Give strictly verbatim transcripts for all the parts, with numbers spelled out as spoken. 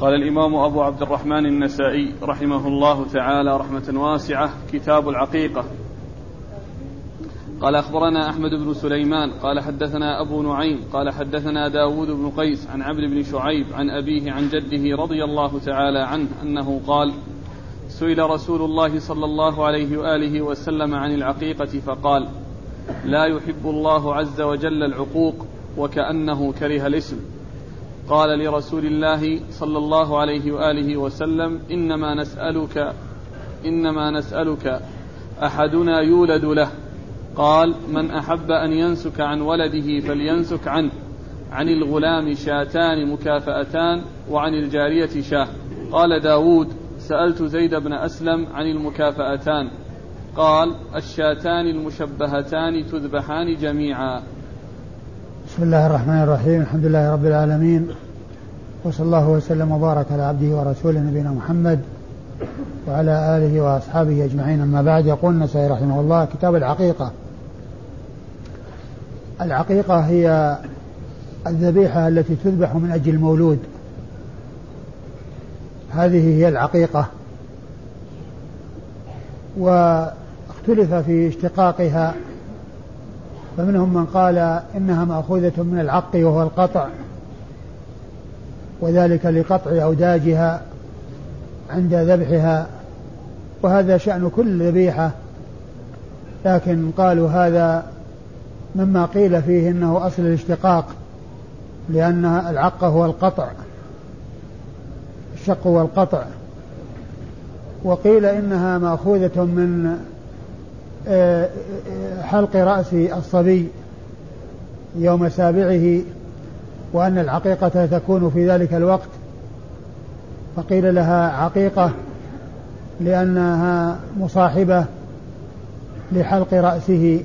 قال الإمام أبو عبد الرحمن النسائي رحمه الله تعالى رحمة واسعة: كتاب العقيقة. قال أخبرنا أحمد بن سليمان قال حدثنا أبو نعيم قال حدثنا داود بن قيس عن عبد بن شعيب عن أبيه عن جده رضي الله تعالى عنه أنه قال: سئل رسول الله صلى الله عليه وآله وسلم عن العقيقة فقال: لا يحب الله عز وجل العقوق وكأنه كره الاسم. قال لرسول الله صلى الله عليه وآله وسلم: إنما نسألك إنما نسألك أحدنا يولد له. قال: من أحب أن ينسك عن ولده فلينسك عنه، عن الغلام شاتان مكافأتان وعن الجارية شاه. قال داود: سألت زيد بن أسلم عن المكافأتان قال: الشاتان المشبهتان تذبحان جميعا. بسم الله الرحمن الرحيم، الحمد لله رب العالمين، وصلى الله وسلم وبارك على عبده ورسوله نبينا محمد وعلى آله وأصحابه أجمعين، أما بعد. يقول النسائي رحمه الله: كتاب العقيقة. العقيقة هي الذبيحة التي تذبح من أجل المولود، هذه هي العقيقة، واختلف في اشتقاقها، فمنهم من قال إنها مأخوذة من العق وهو القطع، وذلك لقطع أوداجها عند ذبحها، وهذا شأن كل ذبيحة، لكن قالوا هذا مما قيل فيه إنه أصل الاشتقاق، لأن العق هو القطع، الشق والقطع، وقيل إنها مأخوذة من حلق رأس الصبي يوم سابعه، وأن العقيقة تكون في ذلك الوقت، فقيل لها عقيقة لأنها مصاحبة لحلق رأسه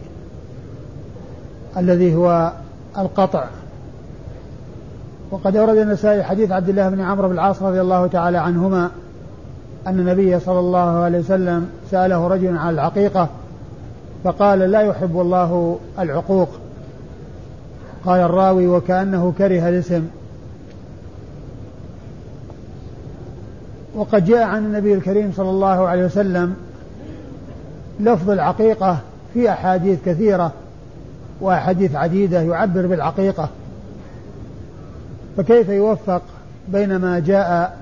الذي هو القطع. وقد أورد النسائي حديث عبد الله بن عمرو بن العاص رضي الله تعالى عنهما أن النبي صلى الله عليه وسلم سأله رجل عن العقيقة فقال: لا يحب الله العقوق. قال الراوي: وكأنه كره الاسم. وقد جاء عن النبي الكريم صلى الله عليه وسلم لفظ العقيقة في أحاديث كثيرة وأحاديث عديدة يعبر بالعقيقة، فكيف يوفق بين ما جاء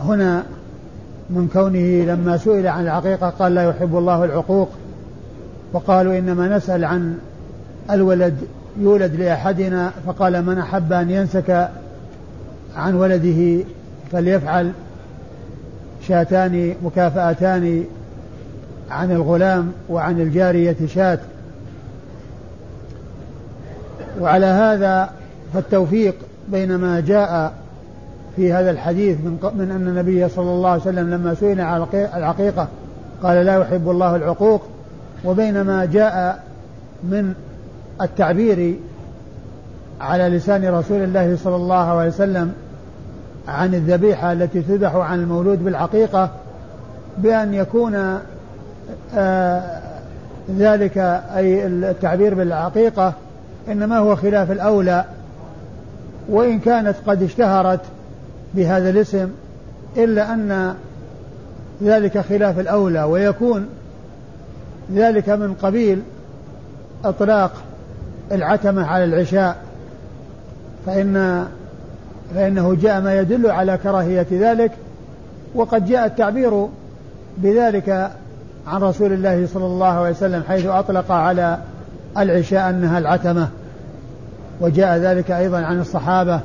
هنا من كونه لما سئل عن العقيقة قال: لا يحب الله العقوق، وقالوا إنما نسأل عن الولد يولد لأحدنا، فقال: من أحب أن ينسك عن ولده فليفعل، شاتان مكافأتان، عن الغلام وعن الجارية شات. وعلى هذا فالتوفيق بين ما جاء في هذا الحديث من أن النبي صلى الله عليه وسلم لما سئل عن العقيقة قال: لا يحب الله العقوق، وبينما جاء من التعبير على لسان رسول الله صلى الله عليه وسلم عن الذبيحة التي تذبح عن المولود بالعقيقة بأن يكون آه ذلك، أي التعبير بالعقيقة، إنما هو خلاف الأولى، وإن كانت قد اشتهرت بهذا الاسم، إلا أن ذلك خلاف الأولى، ويكون ذلك من قبيل إطلاق العتمة على العشاء، فإن فإنه جاء ما يدل على كراهية ذلك، وقد جاء التعبير بذلك عن رسول الله صلى الله عليه وسلم حيث أطلق على العشاء أنها العتمة، وجاء ذلك أيضا عن الصحابة،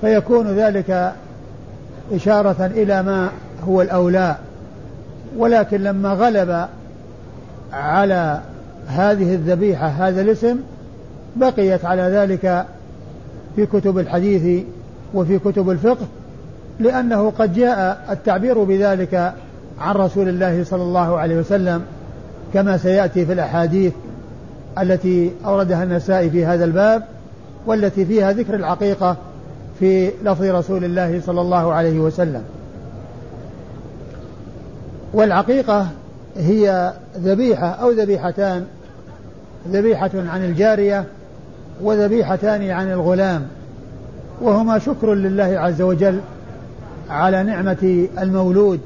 فيكون ذلك إشارة إلى ما هو الأولى. ولكن لما غلب على هذه الذبيحة هذا الاسم بقيت على ذلك في كتب الحديث وفي كتب الفقه، لأنه قد جاء التعبير بذلك عن رسول الله صلى الله عليه وسلم كما سيأتي في الأحاديث التي أوردها النسائي في هذا الباب، والتي فيها ذكر العقيقة في لفظ رسول الله صلى الله عليه وسلم. والعقيقة هي ذبيحة أو ذبيحتان، ذبيحة عن الجارية وذبيحتان عن الغلام، وهما شكر لله عز وجل على نعمة المولود،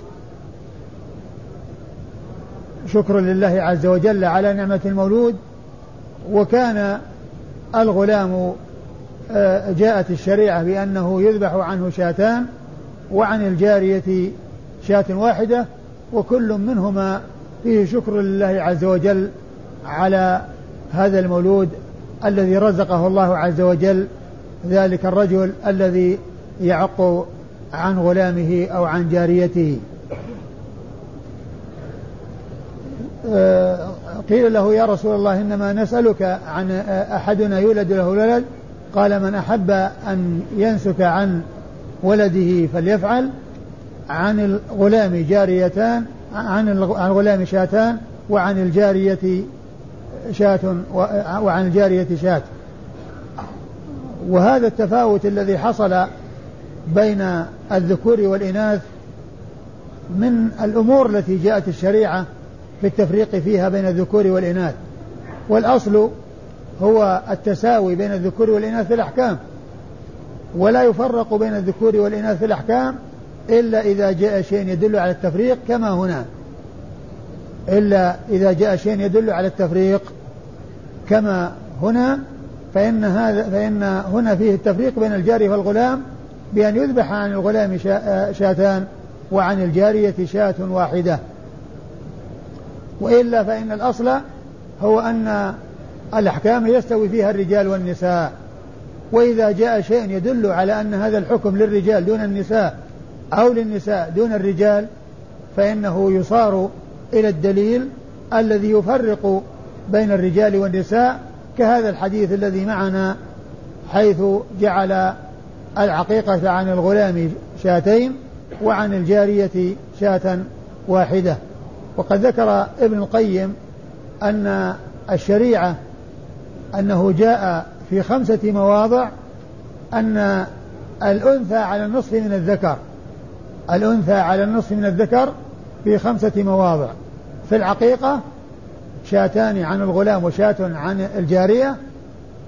شكر لله عز وجل على نعمة المولود. وكان الغلام جاءت الشريعة بأنه يذبح عنه شاتان وعن الجارية شاة واحدة، وكل منهما فيه شكر لله عز وجل على هذا المولود الذي رزقه الله عز وجل ذلك الرجل الذي يعق عن غلامه أو عن جاريته. قيل له: يا رسول الله، إنما نسألك عن أحدنا يولد له ولد. قال: من أحب أن ينسك عن ولده فليفعل، عن الغلام جاريتان، عن الغلام شاتان وعن الجارية شات وعن الجارية شات. وهذا التفاوت الذي حصل بين الذكور والإناث من الأمور التي جاءت الشريعة في التفريق فيها بين الذكور والإناث، والأصل هو التساوي بين الذكور والإناث في الأحكام، ولا يفرق بين الذكور والإناث في الأحكام إلا إذا جاء شيء يدل على التفريق كما هنا، إلا إذا جاء شيء يدل على التفريق كما هنا فإن, هذا فإن هنا فيه التفريق بين الجاري والغلام بأن يذبح عن الغلام شاتان وعن الجارية شاة واحدة، وإلا فإن الأصل هو أن الأحكام يستوي فيها الرجال والنساء. وإذا جاء شيء يدل على أن هذا الحكم للرجال دون النساء أو للنساء دون الرجال فإنه يصار إلى الدليل الذي يفرق بين الرجال والنساء، كهذا الحديث الذي معنا حيث جعل العقيقة عن الغلام شاتين وعن الجارية شاة واحدة. وقد ذكر ابن القيم أن الشريعة أنه جاء في خمسة مواضع أن الأنثى على النصف من الذكر، الأنثى على النصف من الذكر في خمسة مواضع: في العقيقة شاتان عن الغلام وشاة عن الجارية،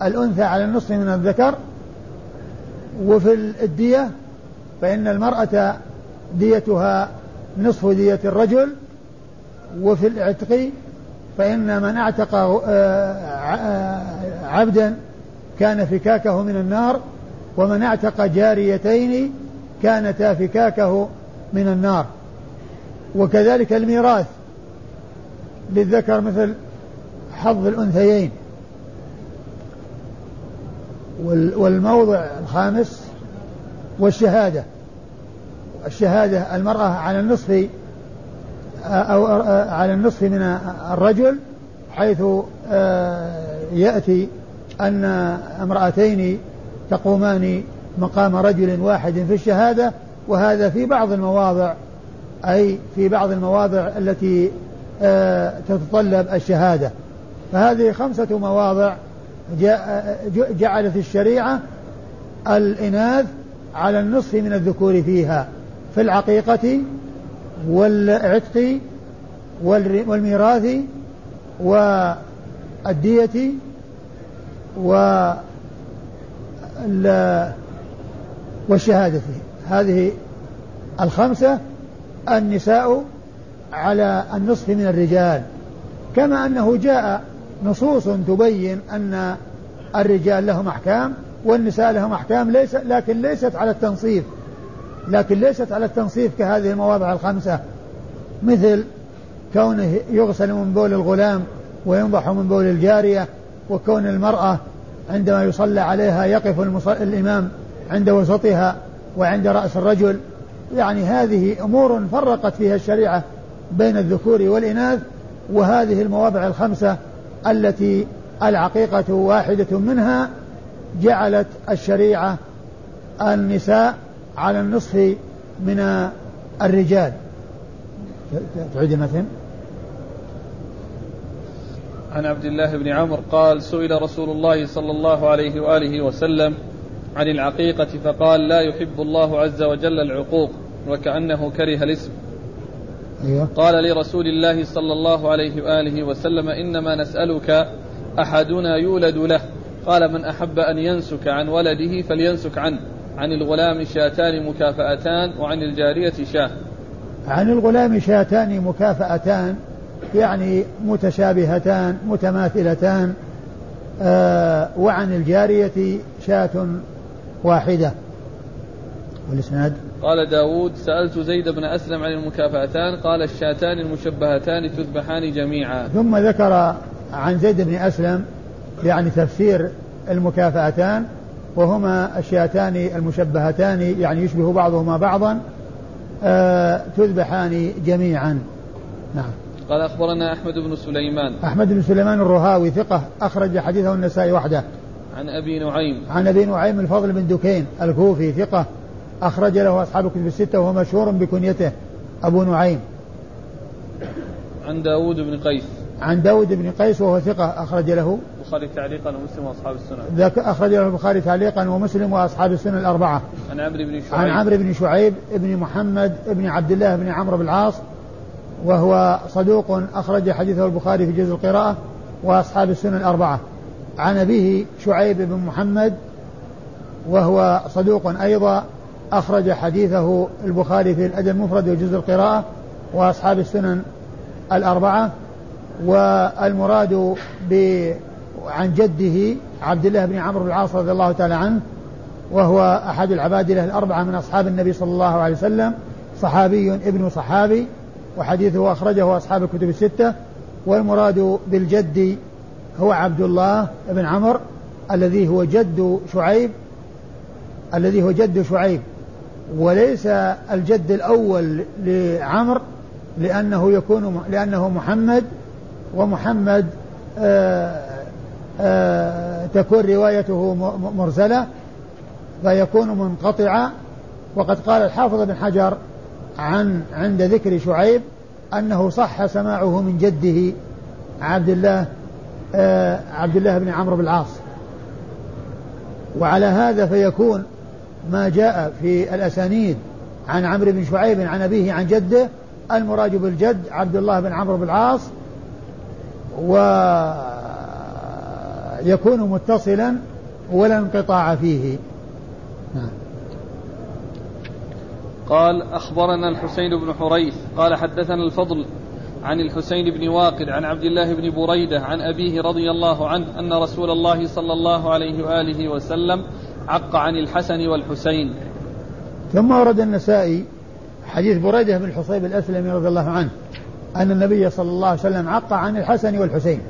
الأنثى على النصف من الذكر. وفي الدية فإن المرأة ديتها نصف دية الرجل. وفي العتق فإن من اعتق عبدا كان فكاكه من النار، ومن اعتق جاريتين كانتا فكاكه من النار. وكذلك الميراث للذكر مثل حظ الأنثيين. والموضع الخامس والشهادة، الشهادة المرأة على النصف أو على النصف من الرجل، حيث يأتي أن امرأتين تقومان مقام رجل واحد في الشهادة، وهذا في بعض المواضع، أي في بعض المواضع التي تتطلب الشهادة. فهذه خمسة مواضع جعلت الشريعة الإناث على النصف من الذكور فيها، في العقيقة والعتق والميراث والدية والشهادة. هذه الخمسة النساء على النصف من الرجال، كما أنه جاء نصوص تبين أن الرجال لهم أحكام والنساء لهم أحكام، ليس لكن ليست على التنصيف، لكن ليست على التنصيف كهذه المواضع الخمسة، مثل كونه يغسل من بول الغلام وينضح من بول الجارية، وكون المرأة عندما يصلى عليها يقف الإمام عند وسطها وعند رأس الرجل. يعني هذه أمور فرقت فيها الشريعة بين الذكور والإناث، وهذه المواضع الخمسة التي العقيقة واحدة منها جعلت الشريعة النساء على النصف من الرجال. تعيد المثل. عن عبد الله بن عمرو قال: سئل رسول الله صلى الله عليه وآله وسلم عن العقيقة فقال: لا يحب الله عز وجل العقوق، وكأنه كره الاسم. أيوة. قال لرسول الله صلى الله عليه وآله وسلم: إنما نسألك أحدنا يولد له. قال: من أحب أن ينسك عن ولده فلينسك عنه. عن الغلام شاتان مكافأتان وعن الجارية شاه. عن الغلام شاتان مكافأتان يعني متشابهتان متماثلتان، آه وعن الجارية شاة واحدة. والإسناد قال داود سألت زيد بن أسلم عن المكافأتان قال الشاتان المشبهتان تذبحان جميعا. ثم ذكر عن زيد بن أسلم يعني تفسير المكافأتان وهما الشاتان المشبهتان يعني يشبه بعضهما بعضا آه تذبحان جميعا. نعم. قال أخبرنا أحمد بن سليمان. أحمد بن سليمان الرهاوي ثقة أخرج حديثه النسائي وحده. عن أبي نعيم. عن أبي نعيم الفضل بن دكين الكوفي ثقة أخرج له أصحاب الكتب الستة وهو مشهور بكنيته أبو نعيم. عن داود بن قيس. عن داود بن قيس وهو ثقة أخرج له البخاري تعليقا ومسلم وأصحاب السنن. ذاك أخرج له البخاري تعليقا ومسلم وأصحاب السنن الأربعة. عن عمرو بن شعيب. عن عمرو بن شعيب ابن محمد ابن عبد الله بن عمرو بن العاص وهو صدوق أخرج حديثه البخاري في جزء القراءة وأصحاب السنن الأربعة. عن أبيه شعيب بن محمد وهو صدوق أيضا أخرج حديثه البخاري في الأدب المفرد وجزء القراءة وأصحاب السنن الأربعة. والمراد ب عن جده عبد الله بن عمرو بن العاص رضي الله تعالى عنه وهو أحد العبادلة الأربعة من أصحاب النبي صلى الله عليه وسلم، صحابي ابن صحابي، وحديثه أخرجه أصحاب الكتب الستة. والمراد بالجد هو عبد الله بن عمرو الذي هو جد شعيب الذي هو جد شعيب وليس الجد الأول لعمر لأنه يكون لأنه محمد ومحمد آه آه تكون روايته مرسلة فيكون منقطعة. وقد قال الحافظ بن حجر عن عند ذكر شعيب أنه صح سماعه من جده عبد الله آه عبد الله بن عمرو بن العاص. وعلى هذا فيكون ما جاء في الأسانيد عن عمرو بن شعيب عن أبيه عن جده المراجب بالجد عبد الله بن عمرو بن العاص ويكون متصلا ولا انقطاع فيه. قال أخبرنا الحسين بن حريث قال حدثنا الفضل عن الحسين بن واقد عن عبد الله بن بريدة عن أبيه رضي الله عنه أن رسول الله صلى الله عليه وآله وسلم عق عن الحسن والحسين. ثم أورد النسائي حديث بريدة بن الحصيب الأسلمي رضي الله عنه أن النبي صلى الله عليه وسلم عق عن الحسن والحسين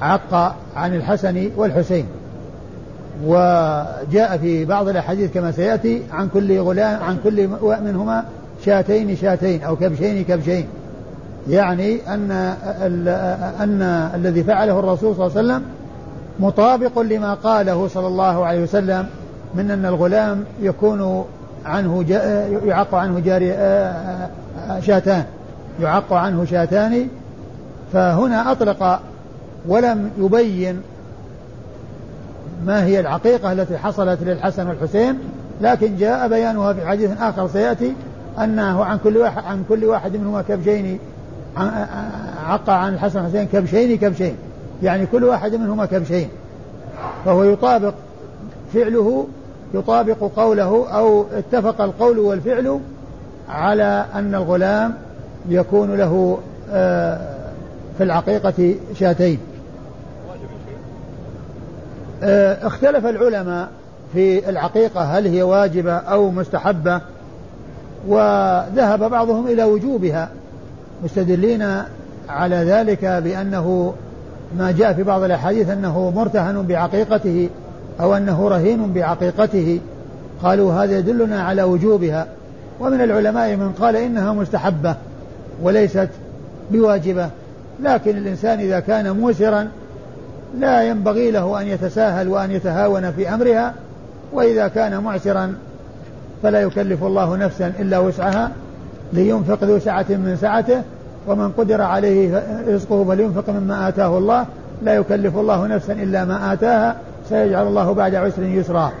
عق عن الحسن والحسين. وجاء في بعض الأحاديث كما سيأتي عن كل غلام عن كل منهما شاتين شاتين أو كبشين كبشين، يعني أن أن الذي فعله الرسول صلى الله عليه وسلم مطابق لما قاله صلى الله عليه وسلم من أن الغلام يكون عنه يعق عنه جاري شاتان يعق عنه شاتان. فهنا أطلق ولم يبين ما هي العقيقة التي حصلت للحسن والحسين، لكن جاء بيانها في حديث آخر سيأتي أنه عن كل واحد عن كل واحد منهما كبشين عق عن الحسن والحسين كبشين كبشين يعني كل واحد منهما كبشين، فهو يطابق فعله يطابق قوله أو اتفق القول والفعل على أن الغلام يكون له في العقيقة شاتين. اختلف العلماء في العقيقة هل هي واجبة أو مستحبة، وذهب بعضهم إلى وجوبها مستدلين على ذلك بأنه ما جاء في بعض الأحاديث أنه مرتهن بعقيقته أو أنه رهين بعقيقته، قالوا هذا يدلنا على وجوبها. ومن العلماء من قال إنها مستحبة وليست بواجبة، لكن الإنسان إذا كان موسرا لا ينبغي له أن يتساهل وأن يتهاون في أمرها، وإذا كان معسرا فلا يكلف الله نفسا إلا وسعها لينفق ذو سعة من سعته ومن قدر عليه رزقه فلينفق مما آتاه الله لا يكلف الله نفسا إلا ما آتاها سيجعل الله بعد عسر يسرا.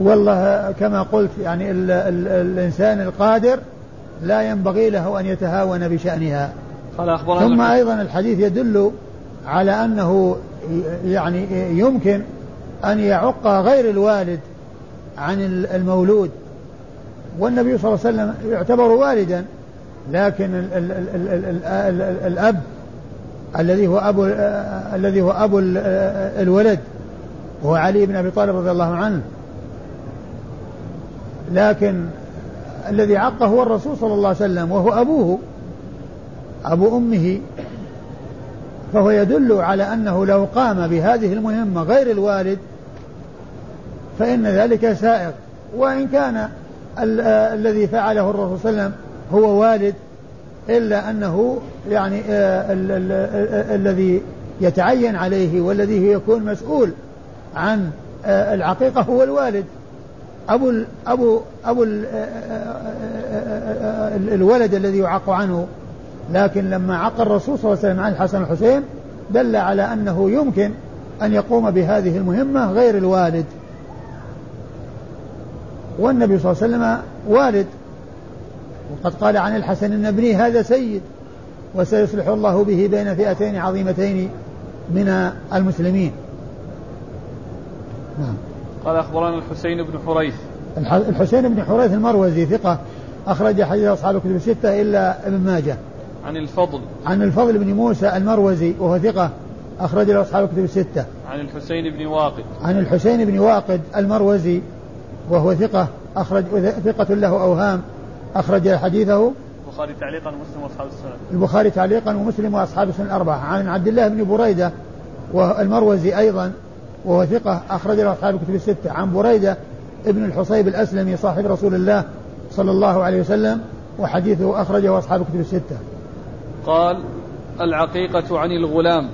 والله كما قلت يعني ال ال الإنسان القادر لا ينبغي له أن يتهاون بشأنها. ثم أيضا الحديث يدل على أنه يعني يمكن أن يعق غير الوالد عن المولود، والنبي صلى الله عليه وسلم يعتبر والدا، لكن ال ال ال ال ال ال ال ال الأب الذي هو أبو الذي هو أبو الولد هو علي بن أبي طالب رضي الله عنه، لكن الذي عقه هو الرسول صلى الله عليه وسلم وهو أبوه أبو أمه، فهو يدل على أنه لو قام بهذه المهمة غير الوالد فإن ذلك سائغ، وإن كان ال- الذي فعله الرسول صلى الله عليه وسلم هو والد، إلا أنه يعني آه ال- ال- ال- الذي يتعين عليه والذي يكون مسؤول عن آه العقيقة هو الوالد، أبو, أبو, أبو ال- الولد الذي يعق عنه. لكن لما عق الرسول صلى الله عليه وسلم عن الحسن والحسين دل على أنه يمكن أن يقوم بهذه المهمة غير الوالد، والنبي صلى الله عليه وسلم والد، وقد قال عن الحسن إن ابني هذا سيد وسيصلح الله به بين فئتين عظيمتين من المسلمين. نعم. قال أخبرنا الحسين بن حريث. الحسين بن حريث المروزي ثقة، أخرج حديث أصحاب الكتب الستة إلا ابن ماجه. عن الفضل عن الفضل بن موسى المروزي وهو ثقة، أخرج له أصحاب الكتب الستة. عن الحسين بن واقد عن الحسين بن واقد المروزي وهو ثقة، أخرج ثقة له أوهام، أخرج حديثه البخاري تعليقا ومسلم وأصحاب السنن. البخاري تعليقا ومسلم وأصحاب السنن الأربعة. عن عبد الله بن بريدة والمروزي أيضا وهو ثقة، أخرج له أصحاب الكتب الستة. عن بريدة ابن الحصيب الأسلمي صاحب رسول الله صلى الله عليه وسلم، وحديثه أخرجه أصحاب الكتب الستة. قال العقيقة عن الغلام.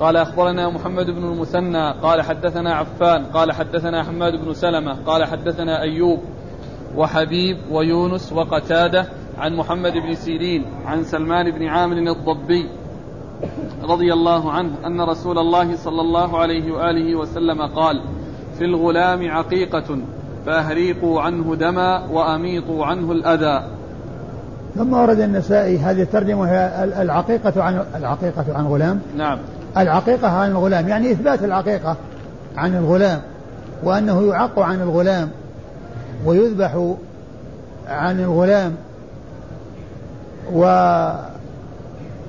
قال أخبرنا محمد بن المثنى قال حدثنا عفان قال حدثنا حماد بن سلمة قال حدثنا أيوب وحبيب ويونس وقتادة عن محمد بن سيرين عن سلمان بن عامر الضبي رضي الله عنه أن رسول الله صلى الله عليه وآله وسلم قال في الغلام عقيقة فأهريقوا عنه دما وأميطوا عنه الأذى. ثم ورد النسائي هذه الترجمة وهي العقيقة عن العقيقة عن غلام. نعم. العقيقة عن الغلام يعني إثبات العقيقة عن الغلام، وأنه يعق عن الغلام ويذبح عن الغلام،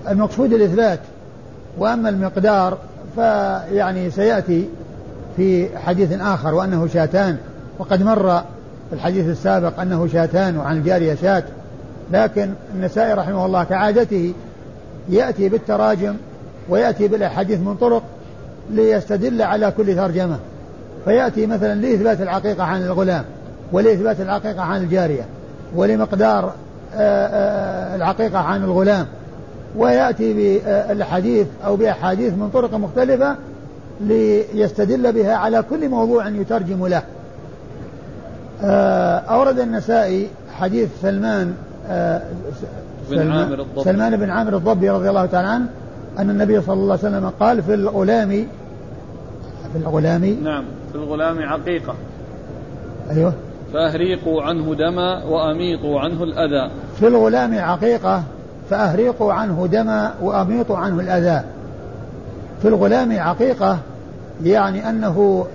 والمقصود الإثبات. وأما المقدار فيعني سيأتي في حديث آخر وأنه شاتان، وقد مر في الحديث السابق أنه شاتان وعن الجارية شات، لكن النسائي رحمه الله كعادته يأتي بالتراجم ويأتي بالأحاديث من طرق ليستدل على كل ترجمة، فيأتي مثلا لإثبات العقيقة عن الغلام ولإثبات العقيقة عن الجارية ولمقدار العقيقة عن الغلام، ويأتي بالحديث أو بأحاديث من طرق مختلفة ليستدل بها على كل موضوع يترجم له. أورد النسائي حديث سلمان بن سلمان بن عامر الضبي رضي الله تعالى عنه أن النبي صلى الله عليه وسلم قال في الغلام في الغلام نعم في الغلام عقيقة أيوه فأهريقوا عنه دما وأميطوا عنه الأذى. في الغلام عقيقة فأهريقوا عنه دما وأميطوا عنه الأذى. في الغلام عقيقة يعني أنه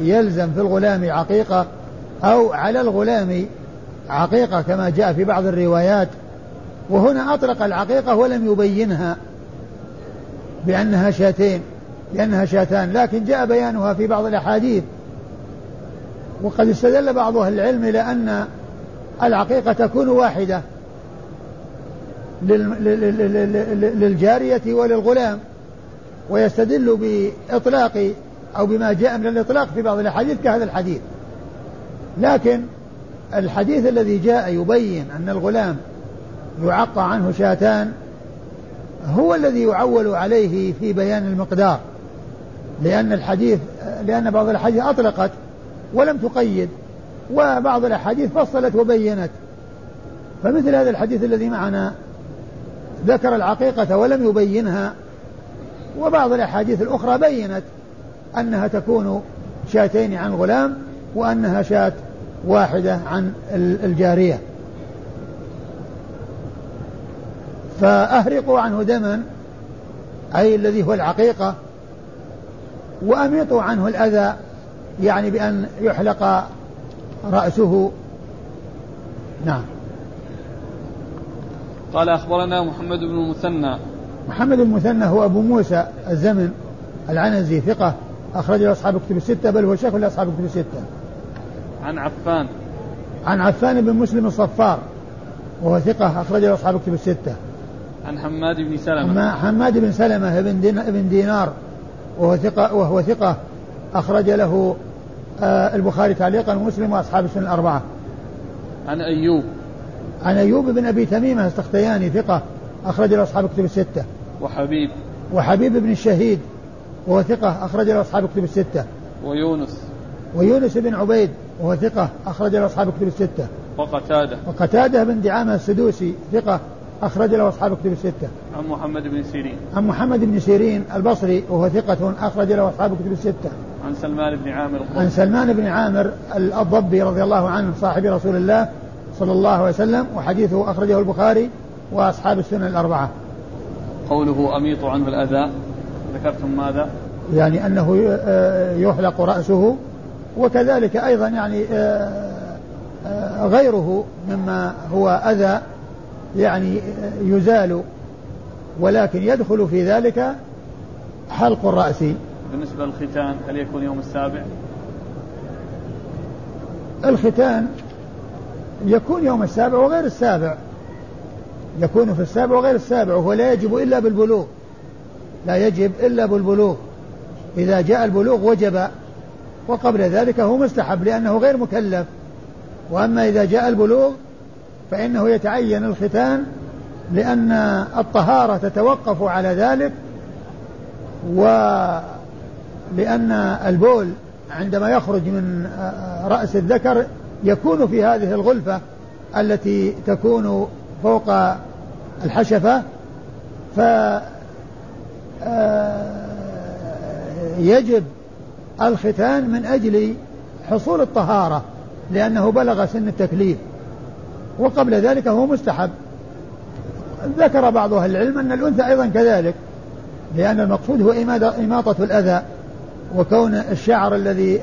يلزم في الغلام عقيقة أو على الغلام عقيقة كما جاء في بعض الروايات، وهنا أطلق العقيقة ولم يبينها بأنها شاتين لأنها شاتان، لكن جاء بيانها في بعض الأحاديث. وقد استدل بعض أهل العلم لأن العقيقة تكون واحدة للجارية وللغلام، ويستدل بإطلاق أو بما جاء من الإطلاق في بعض الأحاديث كهذا الحديث، لكن الحديث الذي جاء يبين أن الغلام يعق عنه شاتان هو الذي يعول عليه في بيان المقدار، لأن الحديث لأن بعض الأحاديث أطلقت ولم تقيد، وبعض الأحاديث فصلت وبينت. فمثل هذا الحديث الذي معنا ذكر العقيقة ولم يبينها، وبعض الأحاديث الأخرى بينت أنها تكون شاتين عن غلام وأنها شات واحدة عن الجارية. فأهرقوا عنه دما أي الذي هو العقيقة وأميطوا عنه الأذى، يعني بأن يحلق رأسه. نعم. قال أخبرنا محمد بن المثنى. محمد المثنى هو أبو موسى الزمن العنزي ثقة، أخرجه أصحاب كتب الستة، بل هو شيخ لأصحاب كتب الستة. عن عفان. عن عفان بن مسلم الصفار وهو ثقة، أخرجه أصحاب كتب الستة. عن حماد بن سلمة. حماد بن سلمة بن دينار وهو ثقة، وهو ثقة أخرج له البخاري تعليقا ومسلم وأصحاب السنن الأربعة. عن أيوب. عن أيوب بن أبي تميمة السختياني ثقة، أخرج له أصحاب كتب الستة. وحبيب. وحبيب بن الشهيد وهو ثقة، أخرج له أصحاب كتب الستة. ويونس. ويونس بن عبيد وهو ثقة، أخرج له أصحاب كتب الستة. وقتادة. وقتادة بن دعام السدوسي ثقة، أخرج له أصحاب كتب الستة. عن محمد بن سيرين. عن محمد بن سيرين البصري وهو ثقة، أخرج له أصحاب كتب الستة. عن سلمان بن عامر الضبي. عن سلمان بن عامر الضبي رضي الله عنه صاحب رسول الله صلى الله عليه وسلم، وحديثه أخرجه البخاري وأصحاب السنن الأربعة. قوله أميط عنه الأذى، ذكرتم ماذا؟ يعني أنه يحلق رأسه، وكذلك أيضا يعني غيره مما هو أذى يعني يزال، ولكن يدخل في ذلك حلق الرأس. بالنسبة للختان هل يكون يوم السابع؟ الختان يكون يوم السابع وغير السابع، يكون في السابع وغير السابع، وهو لا يجب إلا بالبلوغ، لا يجب إلا بالبلوغ، إذا جاء البلوغ وجب، وقبل ذلك هو مستحب لأنه غير مكلف. وأما إذا جاء البلوغ فإنه يتعين الختان، لأن الطهارة تتوقف على ذلك، ولأن البول عندما يخرج من رأس الذكر يكون في هذه الغلفة التي تكون فوق الحشفة، فيجب الختان من أجل حصول الطهارة لأنه بلغ سن التكليف، وقبل ذلك هو مستحب. ذكر بعض أهل العلم أن الأنثى أيضا كذلك، لأن المقصود هو إماطة الأذى، وكون الشعر الذي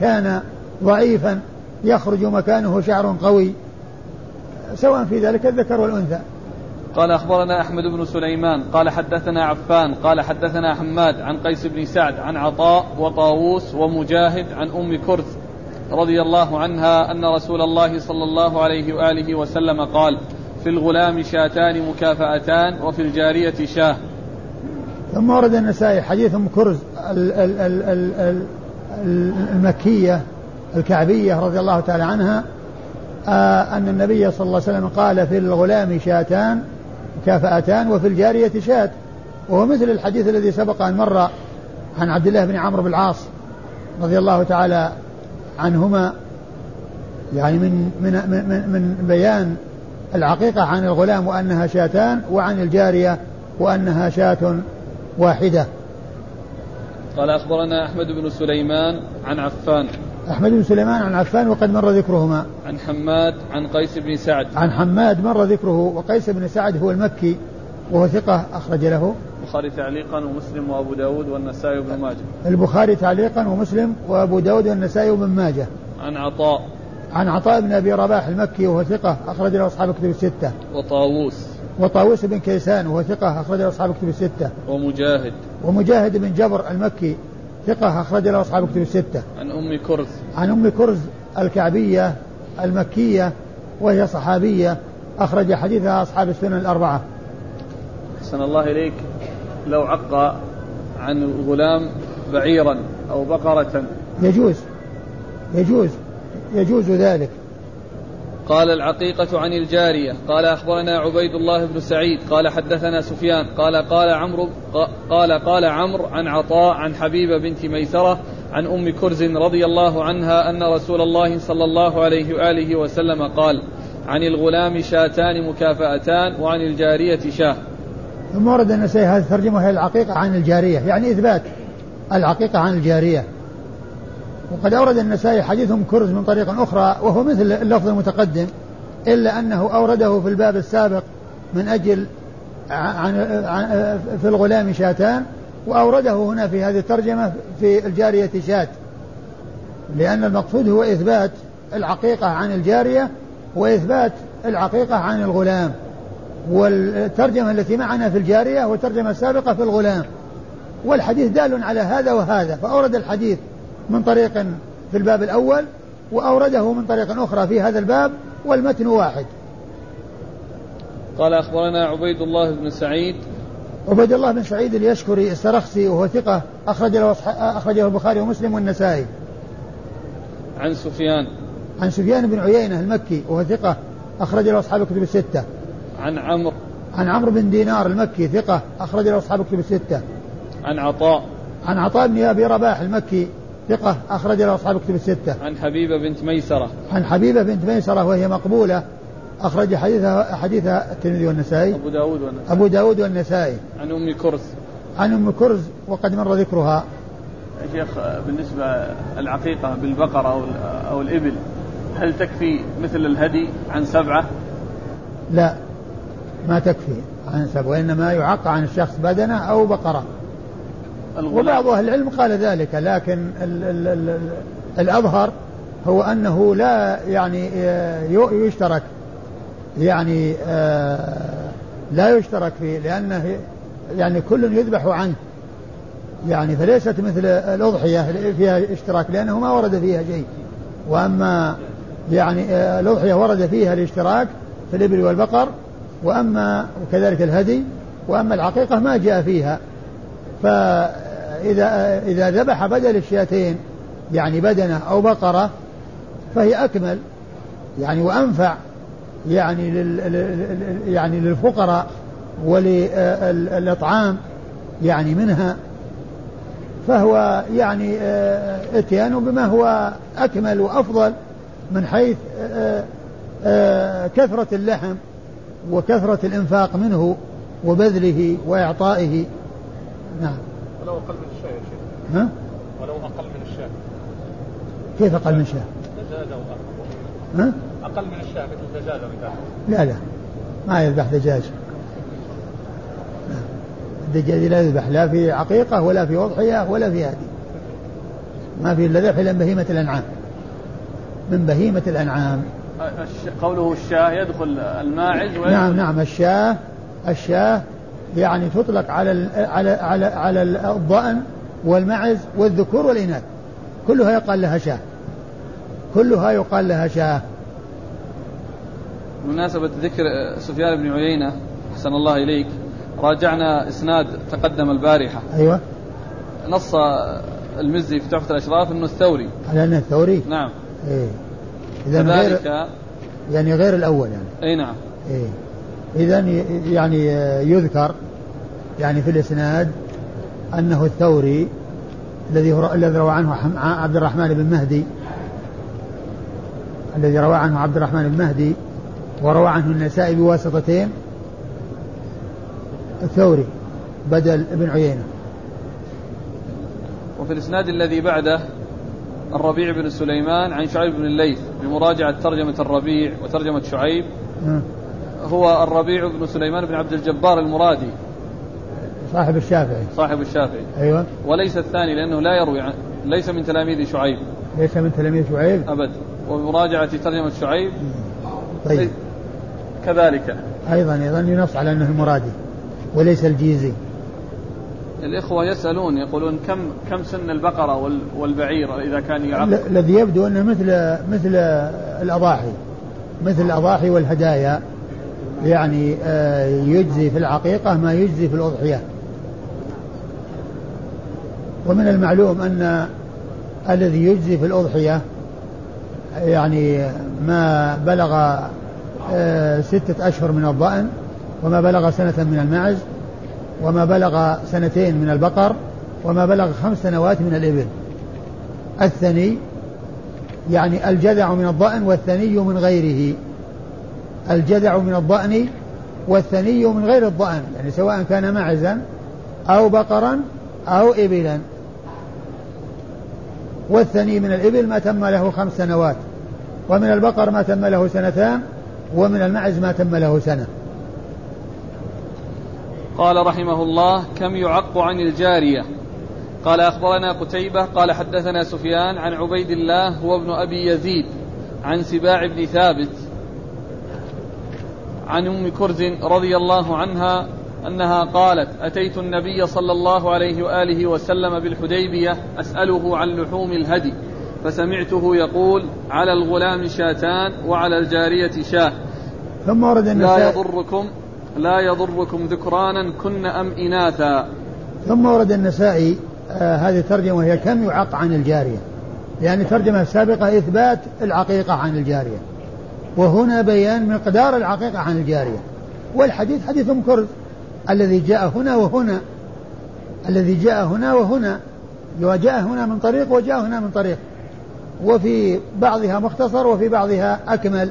كان ضعيفا يخرج مكانه شعر قوي، سواء في ذلك الذكر والأنثى. قال أخبرنا أحمد بن سليمان قال حدثنا عفان قال حدثنا حماد عن قيس بن سعد عن عطاء وطاووس ومجاهد عن أم كرز رضي الله عنها أن رسول الله صلى الله عليه وآله وسلم قال: في الغلام شاتان مكافأتان وفي الجارية شاه. ثم ورد النسائي حديث أم كرز المكية الكعبية رضي الله تعالى عنها أن النبي صلى الله عليه وسلم قال: في الغلام شاتان مكافأتان وفي الجارية شاة، وهو مثل الحديث الذي سبق أن مر عن عبد الله بن عمرو بن العاص رضي الله تعالى عنهما، يعني من, من, من, من بيان العقيقة عن الغلام وأنها شاتان، وعن الجارية وأنها شاة واحدة. قال أخبرنا أحمد بن سليمان عن عفان. أحمد بن سليمان عن عفان وقد مر ذكرهما. عن حماد عن قيس بن سعد. عن حماد مر ذكره، وقيس بن سعد هو المكي وهو ثقة، أخرج له البخاري تعليقا ومسلم وأبو داود والنسائي وابن ماجه. البخاري تعليقا ومسلم وأبو داود والنسائي وابن ماجه. عن عطاء. عن عطاء بن أبي رباح المكي وهو ثقة، أخرج له أصحاب كتب الستة. وطاووس. وطاووس بن كيسان وهو ثقة، أخرج له أصحاب كتب الستة. ومجاهد. ومجاهد بن جبر المكي ثقة، أخرج له أصحاب كتب الستة. عن أم كرز. عن أم كرز الكعبية المكية وهي صحابية، أخرج حديثها أصحاب السنن الأربعة. أحسن الله إليك، لو عق عن الغلام بعيرا أو بقرة يجوز يجوز يجوز ذلك. قال العقيقة عن الجارية. قال أخبرنا عبيد الله بن سعيد قال حدثنا سفيان قال قال عمرو قال قال عمرو عن عطاء عن حبيبة بنت ميسرة عن أم كرز رضي الله عنها أن رسول الله صلى الله عليه وآله وسلم قال: عن الغلام شاتان مكافأتان وعن الجارية شاه. ثم ورد النسائي هذه الترجمة، هي العقيقة عن الجارية، يعني إثبات العقيقة عن الجارية. وقد أورد النسائي حديثهم كرز من طريق أخرى، وهو مثل اللفظ المتقدم، إلا أنه أورده في الباب السابق من أجل عن في الغلام شاتان وأورده هنا في هذه الترجمة في الجارية شاة، لأن المقصود هو إثبات العقيقة عن الجارية وإثبات العقيقة عن الغلام، والترجمة التي معنا في الجارية والترجمة السابقة في الغلام، والحديث دال على هذا وهذا، فأورد الحديث من طريق في الباب الأول وأورده من طريق أخرى في هذا الباب، والمتن واحد. قال أخبرنا عبيد الله بن سعيد عبيد الله بن سعيد اليشكري السرخسي وهو ثقة، أخرجه البخاري ومسلم والنسائي. عن سفيان عن سفيان بن عيينة المكي وهو ثقة، أخرجه أصحاب الكتب الستة. عن عمرو عن عمرو بن دينار المكي ثقة، أخرجه أصحاب الكتب الستة. عن عطاء عن عطاء بن أبي رباح المكي ثقة، أخرجه أصحاب الكتب الستة. عن حبيبة بنت ميسرة عن حبيبة بنت ميسرة وهي مقبولة، أخرج حديثها حديث الترمذي والنسائي أبو داود والنسائي أبو داود والنسائي. عن أم كرز عن أم كرز وقد مر ذكرها. يا شيخ، بالنسبة العقيقة بالبقرة أو الإبل هل تكفي مثل الهدي عن سبعة؟ لا، ما تكفي عن سبعة، وإنما يعق عن الشخص بدنة أو بقرة. وبعض أهل العلم قال ذلك، لكن ال ال ال الأظهر هو أنه لا يعني يشترك، يعني لا يشترك فيه، لأنه يعني كل يذبح عنه، يعني فليست مثل الأضحية فيها اشتراك لأنه ما ورد فيها شيء، وأما يعني الأضحية ورد فيها الاشتراك في الإبل والبقر، وأما وكذلك الهدي، وأما العقيقة ما جاء فيها. فإذا إذا ذبح بدل الشاتين يعني بدنة أو بقرة فهي أكمل يعني وأنفع يعني لل يعني للفقراء وللأطعام يعني منها، فهو يعني اتيان بما هو أكمل وأفضل من حيث كثرة اللحم وكثرة الإنفاق منه وبذله وإعطائه. نعم. ولو أقل من الشاة يا شيخ. ها؟ ولو أقل من الشاة. كيف أقل من الشاة؟ دجاجة وأرقى. ها؟ أقل من الشاة مثل دجاجة وإذا. لا لا، ما يذبح دجاج. الدجاج لا يذبح لا في عقيقة ولا في أضحية ولا في هدي، ما في إلا ذبح من بهيمة الأنعام من بهيمة الأنعام. قوله الشاة يدخل الماعز. نعم نعم، الشاة الشاة يعني تطلق على على على على الضأن والمعز والذكور والإناث، كلها يقال لها شاة، كلها يقال لها شاة. بمناسبة ذكر سفيان بن عيينة أحسن الله إليك، راجعنا إسناد تقدم البارحة. أيوة. نص المزي في تحفة الأشراف إنه الثوري. على أنه الثوري. نعم. إيه. إذا غير يعني غير الأول يعني. أي نعم. إيه. إذا يعني يذكر يعني في الإسناد أنه الثوري الذي الذي روى عنه عبد الرحمن بن مهدي الذي روى عنه عبد الرحمن بن مهدي وروى عنه النسائي بواسطتين، الثوري بدل ابن عيينة. وفي الإسناد الذي بعده الربيع بن سليمان عن شعيب بن الليث بمراجعة ترجمة الربيع وترجمة شعيب. م. هو الربيع بن سليمان بن عبد الجبار المرادي صاحب الشافعي صاحب الشافعي أيوة. وليس الثاني لأنه لا يروي عنه، ليس من تلاميذ شعيب ليس من تلاميذ شعيب أبدا، ومراجعة ترجمة شعيب. طيب. كذلك أيضا أيضا ينص على أنه المرادي وليس الجيزي. الإخوة يسألون يقولون كم كم سن البقرة والبعير إذا كان يعقل؟ الذي يبدو أنه مثل مثل الأضاحي مثل الأضاحي والهدايا، يعني يجزي في العقيقة ما يجزي في الأضحية. ومن المعلوم أن الذي يجزي في الأضحية يعني ما بلغ ستة أشهر من الضأن، وما بلغ سنة من المعز، وما بلغ سنتين من البقر، وما بلغ خمس سنوات من الإبل. الثني يعني الجذع من الضأن والثني من غيره، الجذع من الضأن والثني من غير الضأن، يعني سواء كان معزا أو بقرا أو إبلا. والثني من الإبل ما تم له خمس سنوات، ومن البقر ما تم له سنتان، ومن المعز ما تم له سنة. قال رحمه الله: كم يعق عن الجارية؟ قال: أخبرنا قتيبة قال حدثنا سفيان عن عبيد الله هو ابن أبي يزيد عن سباع بن ثابت عن أم كرز رضي الله عنها أنها قالت: أتيت النبي صلى الله عليه وآله وسلم بالحديبية أسأله عن لحوم الهدي فسمعته يقول: على الغلام شاتان وعلى الجارية شاه. ثم ورد النسائي: لا يضركم لا يضركم ذكرانا كن أم إناثا. ثم ورد النسائي آه هذه الترجمة وهي كم يعق عن الجارية، يعني الترجمة السابقة إثبات العقيقة عن الجارية، وهنا بيان مقدار العقيقة عن الجارية. والحديث حديث أم كرز الذي جاء هنا وهنا، الذي جاء هنا وهنا وجاء هنا من طريق وجاء هنا من طريق، وفي بعضها مختصر وفي بعضها أكمل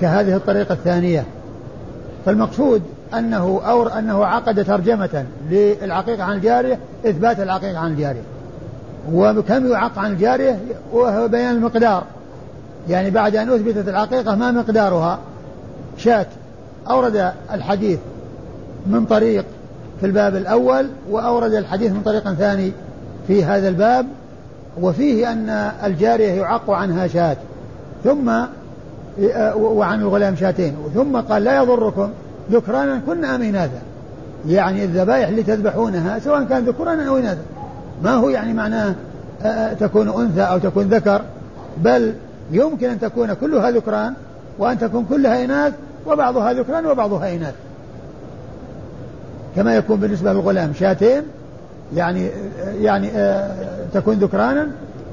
كهذه الطريقة الثانية. فالمقصود أنه أو أنه عقد ترجمة للعقيقة عن الجارية إثبات العقيقة عن الجارية، وكم يعق عن الجارية وهو بيان المقدار، يعني بعد أن أثبتت العقيقة ما مقدارها شات. أورد الحديث من طريق في الباب الأول، وأورد الحديث من طريق ثاني في هذا الباب، وفيه أن الجارية يعق عنها شات ثم وعن الغلام شاتين. ثم قال: لا يضركم ذكرانا كن أم إناثا، يعني الذبائح اللي تذبحونها سواء كان ذكرانا أو إناثا، ما هو يعني معناه تكون أنثى أو تكون ذكر، بل يمكن أن تكون كلها ذكران وأن تكون كلها إناث، وبعضها ذكران وبعضها إناث، كما يكون بالنسبة للغلام شاتين يعني يعني آه تكون ذكرانا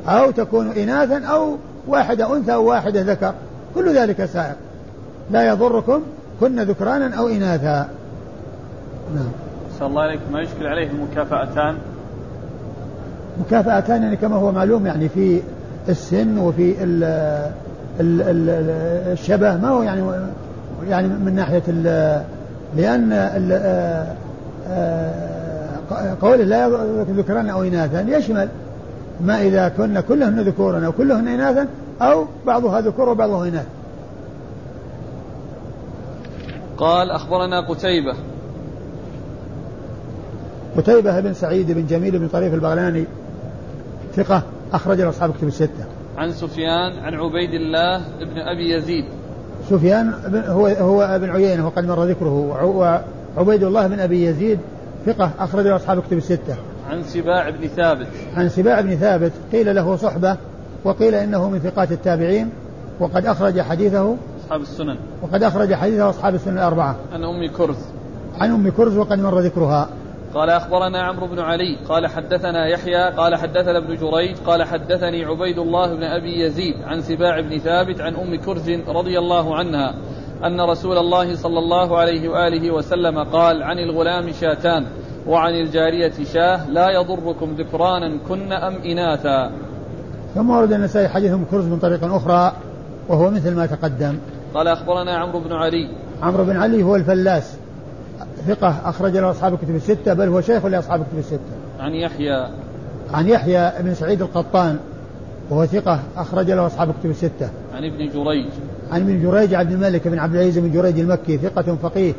أو تكون إناثا، أو واحدة أنثى أو واحدة ذكر، كل ذلك سائر. لا يضركم كن ذكرانا أو إناثا. نعم. صلى الله عليك، ما يشكل عليه مكافأتان؟ مكافأتان يعني كما هو معلوم، يعني في السن وفي ال ال ال الشبه، ما هو يعني يعني من ناحية لأن ال قوله لا ذكران أو إناثا يشمل ما إذا كنا كلهن ذكورا أو كلهن إناثا أو بعضها ذكور وبعضها إناث. قال: أخبرنا قتيبة قتيبة بن سعيد بن جميل بن طريف البغلاني ثقة، أخرج له أصحاب كتب الستة. عن سفيان عن عبيد الله ابن أبي يزيد. سفيان هو هو ابن عيينة وقد مر ذكره. عبيد الله بن أبي يزيد ثقة، أخرج له أصحاب كتب الستة. عن سباع بن ثابت. عن سباع بن ثابت قيل له صحبة، وقيل إنه من ثقات التابعين، وقد أخرج حديثه أصحاب السنن. وقد أخرج حديثه أصحاب السنن الأربعة. عن أم كرز. عن أم كرز وقد مر ذكرها. قال: أخبرنا عمرو بن علي قال حدثنا يحيى قال حدثنا ابن جريج قال حدثني عبيد الله بن أبي يزيد عن سباع بن ثابت عن أم كرز رضي الله عنها أن رسول الله صلى الله عليه وآله وسلم قال: عن الغلام شاتان وعن الجارية شاه، لا يضركم ذكرانا كن أم إناثا. ثم ورد النسائي حديثهم كرز من طريق أخرى وهو مثل ما تقدم. قال: أخبرنا عمرو بن علي. عمرو بن علي هو الفلاس ثقة، أخرج له أصحاب كتب الستة، بل هو شيخ لأصحاب كتب الستة. عن يحيى. عن يحيى بن سعيد القطان وهو ثقة، أخرج له أصحاب كتب الستة. عن ابن جريج. عن ابن جريج عبد الملك بن عبد العزيز بن جريج المكي ثقة فقيه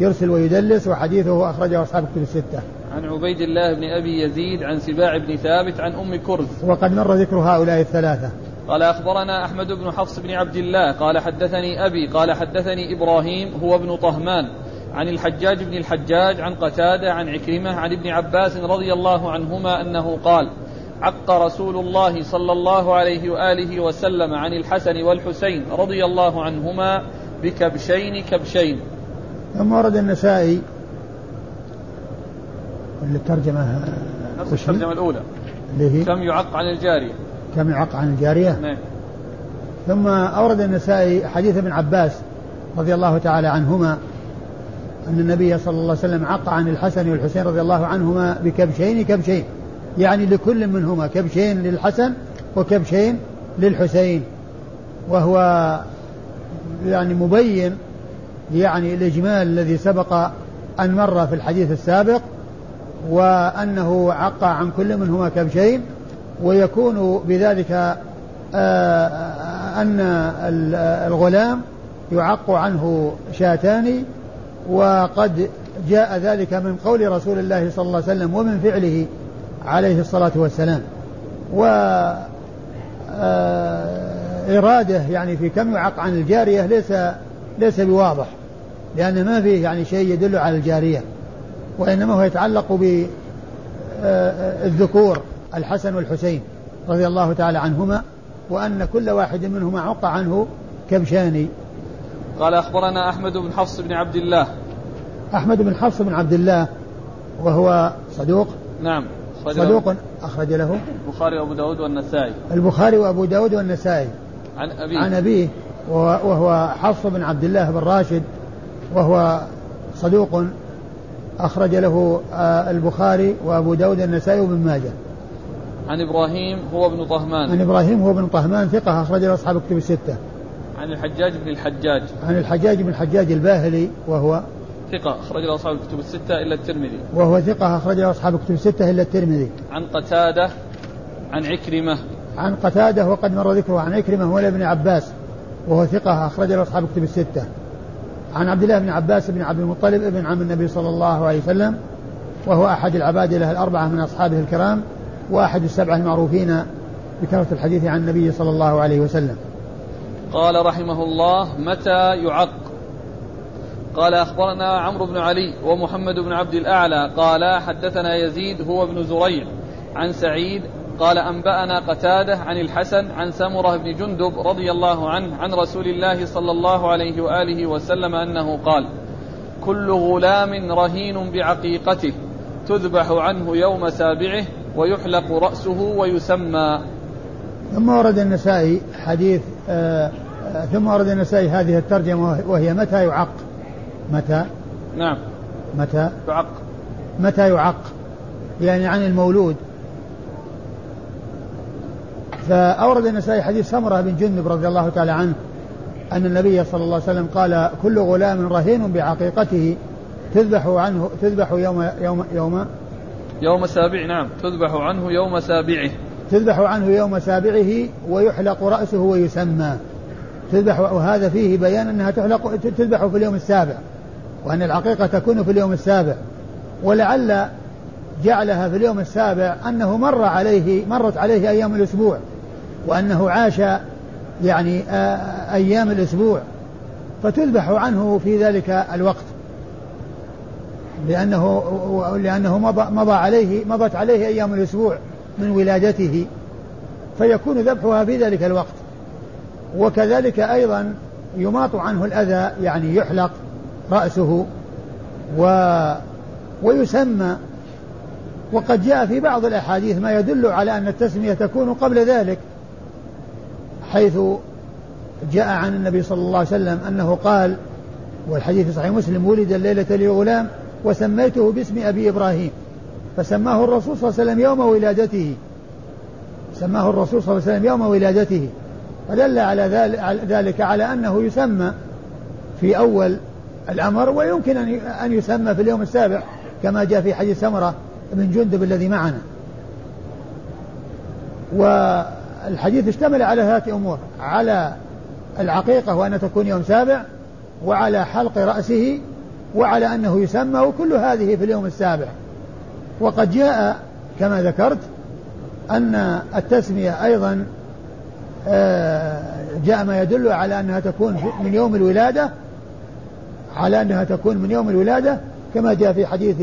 يرسل ويدلس، وحديثه أخرجه أصحاب كتب الستة. عن عبيد الله بن أبي يزيد عن سباع بن ثابت عن أم كرز، وقد مر ذكر هؤلاء الثلاثة. قال: أخبرنا أحمد بن حفص بن عبد الله قال حدثني أبي قال حدثني إبراهيم هو ابن طهمان عن الحجاج بن الحجاج عن قتادة عن عكرمة عن ابن عباس رضي الله عنهما أنه قال: عق رسول الله صلى الله عليه وآله وسلم عن الحسن والحسين رضي الله عنهما بكبشين كبشين. ثم ورد النسائي اللي الترجمة نفس الترجمة الأولى اللي هي كم يعق عن الجارية. كم يعق عن الجارية. نعم. ثم أورد النسائي حديث ابن عباس رضي الله تعالى عنهما أن النبي صلى الله عليه وسلم عق عن الحسن والحسين رضي الله عنهما بكبشين كبشين، يعني لكل منهما كبشين للحسن وكبشين للحسين، وهو يعني مبين يعني الإجمال الذي سبق أن مر في الحديث السابق، وأنه عق عن كل منهما كبشين، ويكون بذلك أن الغلام يعق عنه شاتان وقد جاء ذلك من قول رسول الله صلى الله عليه وسلم ومن فعله عليه الصلاة والسلام. وإرادة يعني في كم يعق عن الجارية ليس ليس بواضح، لأن ما فيه يعني شيء يدل على الجارية، وإنما هو يتعلق بالذكور الحسن والحسين رضي الله تعالى عنهما، وأن كل واحد منهما عق عنه كبشاني. قال أخبرنا أحمد بن حفص بن عبد الله. أحمد بن حفص بن عبد الله وهو صدوق، نعم صدوق، أخرج له البخاري وأبو داود والنسائي. البخاري وأبو داود والنسائي. عن أبيه عن أبيه وهو حفص بن عبد الله بن راشد وهو صدوق، أخرج له البخاري وأبو داود والنسائي وابن ماجه. عن إبراهيم هو ابن طهمان. عن إبراهيم هو ابن طهمان ثقة، أخرج له أصحاب الكتب الستة. عن الحجاج بن الحجاج. عن الحجاج بن الحجاج الباهلي وهو ثقة، أخرج له أصحاب الكتب الستة إلا الترمذي. وهو ثقة، أخرج له أصحاب الكتب الستة إلا الترمذي. عن قتادة عن عكرمة. عن قتادة وقد مر ذكره. عن عكرمة ولا ابن عباس وهو ثقة، أخرج له أصحاب الكتب الستة. عن عبد الله بن عباس بن عبد المطلب ابن عم النبي صلى الله عليه وسلم، وهو أحد العباد له الأربعة من أصحابه الكرام، وأحد السبعة المعروفين بكثرة الحديث عن النبي صلى الله عليه وسلم. قال رحمه الله: متى يعق؟ قال أخبرنا عمرو بن علي ومحمد بن عبد الأعلى قال حدثنا يزيد هو بن زريع عن سعيد قال أنبأنا قتادة عن الحسن عن سمرة بن جندب رضي الله عنه عن رسول الله صلى الله عليه وآله وسلم أنه قال: كل غلام رهين بعقيقته تذبح عنه يوم سابعه ويحلق رأسه ويسمى. ثم ورد النسائي حديث آآ آآ ثم ورد النسائي هذه الترجمة وهي متى يعق. متى نعم متى يعق متى يعق يعني عن المولود. فأورد النسائي حديث سمرة بن جندب رضي الله تعالى عنه أن النبي صلى الله عليه وسلم قال: كل غلام رهين بعقيقته تذبح عنه تذبح يوم يوم يوم يوم سابع نعم تذبح عنه يوم سابعه تذبح عنه يوم سابعه ويحلق رأسه ويسمى تذبح. وهذا فيه بيان أنها تحلق تذبح في اليوم السابع، وأن العقيقة تكون في اليوم السابع، ولعل جعلها في اليوم السابع أنه مر عليه مرت عليه أيام الأسبوع، وأنه عاش يعني أيام الأسبوع، فتذبح عنه في ذلك الوقت، لأنه لأنه مضى عليه مضت عليه أيام الأسبوع من ولادته، فيكون ذبحها في ذلك الوقت. وكذلك أيضا يماط عنه الأذى، يعني يحلق رأسه و ويسمى. وقد جاء في بعض الأحاديث ما يدل على أن التسمية تكون قبل ذلك، حيث جاء عن النبي صلى الله عليه وسلم أنه قال، والحديث صحيح مسلم: ولد الليلة لي غلام وسميته باسم أبي إبراهيم. فسماه الرسول صلى الله عليه وسلم يوم ولادته سماه الرسول صلى الله عليه وسلم يوم ولادته فدل على ذلك على أنه يسمى في أول الأمر، ويمكن أن يسمى في اليوم السابع كما جاء في حديث سمرة بن جندب الذي معنا. والحديث اشتمل على هذه أمور: على العقيقة وأن تكون يوم سابع، وعلى حلق رأسه، وعلى أنه يسمى، وكل هذه في اليوم السابع. وقد جاء كما ذكرت أن التسمية أيضا جاء ما يدل على أنها تكون من يوم الولادة على أنها تكون من يوم الولادة كما جاء في حديث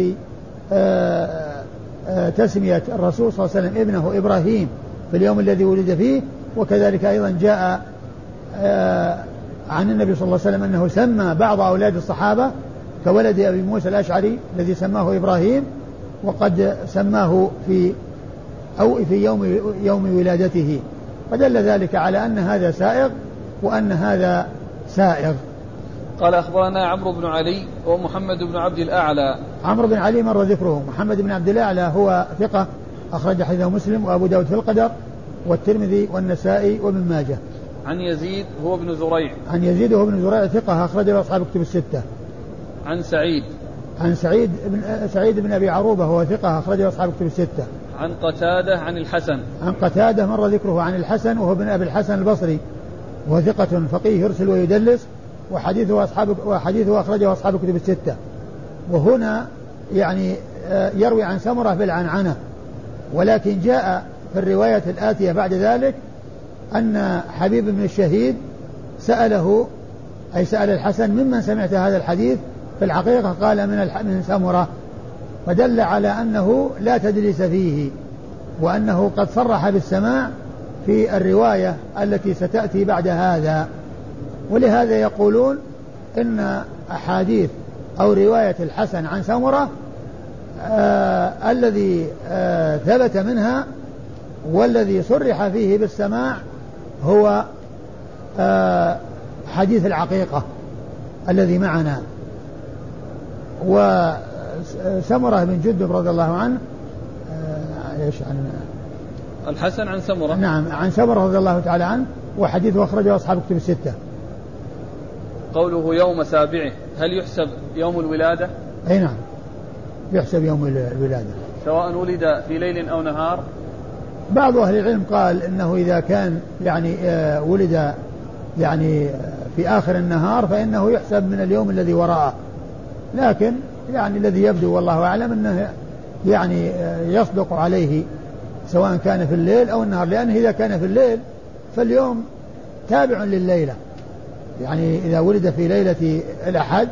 تسمية الرسول صلى الله عليه وسلم ابنه إبراهيم في اليوم الذي ولد فيه. وكذلك أيضا جاء عن النبي صلى الله عليه وسلم أنه سمى بعض أولاد الصحابة، كولد أبي موسى الأشعري الذي سماه إبراهيم، وقد سماه في أو في يوم يوم ولادته، فدل ذلك على أن هذا سائغ وأن هذا سائغ. قال أخبرنا عمرو بن علي ومحمد بن عبد الأعلى. عمرو بن علي مر ذكره. محمد بن عبد الأعلى هو ثقة، أخرج حديثه مسلم وأبو داود في القدر والترمذي والنسائي وابن ماجه. عن يزيد هو ابن زريع. عن يزيد هو ابن زريع ثقة، أخرج له أصحاب الكتب الستة. عن سعيد. عن سعيد بن سعيد بن أبي عروبة هو ثقة، أخرج له أصحاب الكتب الستة. عن قتادة عن الحسن. عن قتادة مر ذكره. عن الحسن وهو ابن أبي الحسن البصري، وهو ثقة فقيه يرسل ويدلس، وحديثه أصحاب وحديثه أخرجه أصحاب الكتب الستة. وهنا يعني يروي عن سمرة بالعنعنة، ولكن جاء في الرواية الآتية بعد ذلك أن حبيب بن الشهيد سأله، أي سأل الحسن ممن سمعت هذا الحديث في العقيقة، قال من من سمرة، فدل على أنه لا تدرس فيه، وأنه قد صرح بالسماع في الرواية التي ستأتي بعد هذا. ولهذا يقولون إن أحاديث أو رواية الحسن عن سمرة آه الذي آه ثبت منها والذي صرح فيه بالسماع هو آه حديث العقيقة الذي معنا. وسمرة بن جندب رضي الله عنه آه ايش عن الحسن عن سمرة، نعم عن سمرة رضي الله تعالى عنه، وحديث أخرجه أصحاب كتب الستة. قوله يوم سابعه، هل يحسب يوم الولادة؟ أي نعم يحسب يوم الولادة، سواء ولد في ليل أو نهار. بعض أهل العلم قال إنه إذا كان يعني آه ولد يعني في آخر النهار فإنه يحسب من اليوم الذي وراءه، لكن يعني الذي يبدو والله أعلم أنه يعني يصدق عليه سواء كان في الليل أو النهار، لأنه إذا كان في الليل فاليوم تابع لليلة، يعني إذا ولد في ليلة الأحد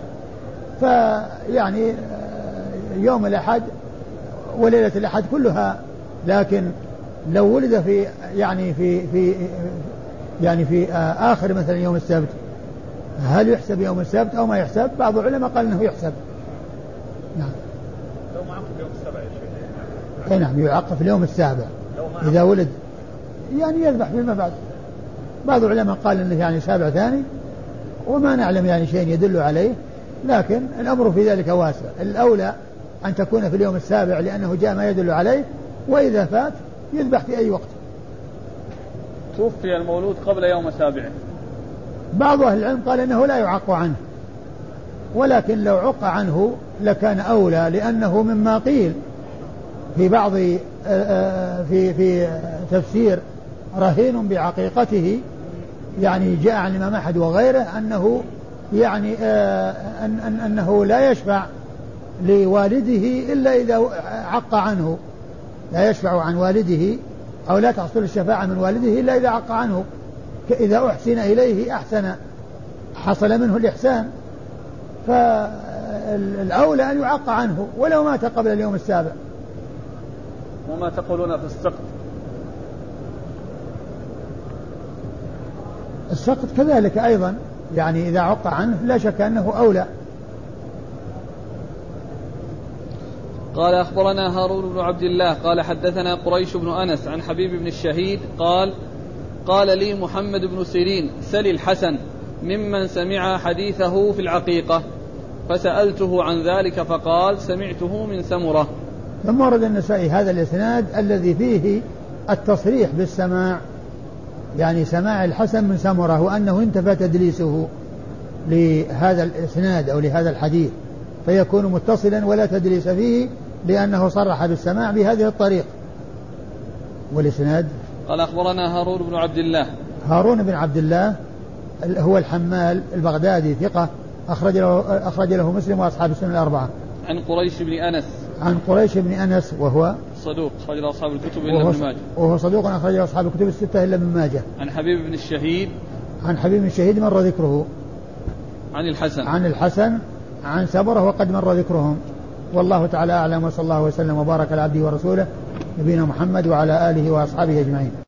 فيعني يوم الأحد وليلة الأحد كلها، لكن لو ولد في يعني في في يعني في آخر مثلا يوم السبت هل يحسب يوم السبت أو ما يحسب؟ بعض العلماء قال أنه يحسب. نعم لو معه في اليوم السابع يا شيخ. نعم يعاقب في اليوم السابع إذا ولد، يعني يذبح فيما بعد. بعض العلماء قال أنه يعني سابع ثاني، وما نعلم يعني شيء يدل عليه، لكن الأمر في ذلك واسع. الأولى أن تكون في اليوم السابع لأنه جاء ما يدل عليه، وإذا فات يذبح في أي وقت. توفي المولود قبل يوم سابعه، بعض أهل العلم قال أنه لا يعق عنه، ولكن لو عق عنه لكان أولى، لأنه مما قيل في بعض في في تفسير رهين بعقيقته، يعني جاء عن الإمام أحمد وغيره أنه يعني أن أن أنه لا يشفع لوالده إلا إذا عق عنه، لا يشفع عن والده أو لا تحصل الشفاعة من والده إلا إذا عق عنه، إذا أحسن إليه أحسن، حصل منه الإحسان، فالأولى أن يعق عنه ولو مات قبل اليوم السابع. وما تقولون في السقط؟ السقط كذلك أيضا، يعني إذا عق عنه لا شك أنه أولى. قال أخبرنا هارون بن عبد الله قال حدثنا قريش بن أنس عن حبيب بن الشهيد قال قال لي محمد بن سيرين سل الحسن ممن سمع حديثه في العقيقة، فسألته عن ذلك فقال سمعته من سمرة. ثم ورد النسائي هذا الإسناد الذي فيه التصريح بالسماع، يعني سماع الحسن من سمرة، وأنه انتفى تدليسه لهذا الإسناد أو لهذا الحديث، فيكون متصلا ولا تدليس فيه لأنه صرح بالسماع بهذه الطريق. والإسناد قال أخبرنا هارون بن عبد الله، هارون بن عبد الله هو الحمال البغدادي ثقة، أخرج له, أخرج له مسلم وأصحاب السنة الأربعة. عن قريش بن أنس، عن قريش بن أنس وهو صدوق أخرج له أصحاب الكتب إلا ابن ماجه، وهو صدوق أخرج له أصحاب الكتب الستة إلا ابن ماجه. عن حبيب بن الشهيد، عن حبيب بن الشهيد مر ذكره. عن الحسن، عن الحسن عن سمرة وقد مر ذكرهم. والله تعالى أعلم، وصلى الله وسلم وبارك على عبده ورسوله نبينا محمد وعلى آله وأصحابه أجمعين.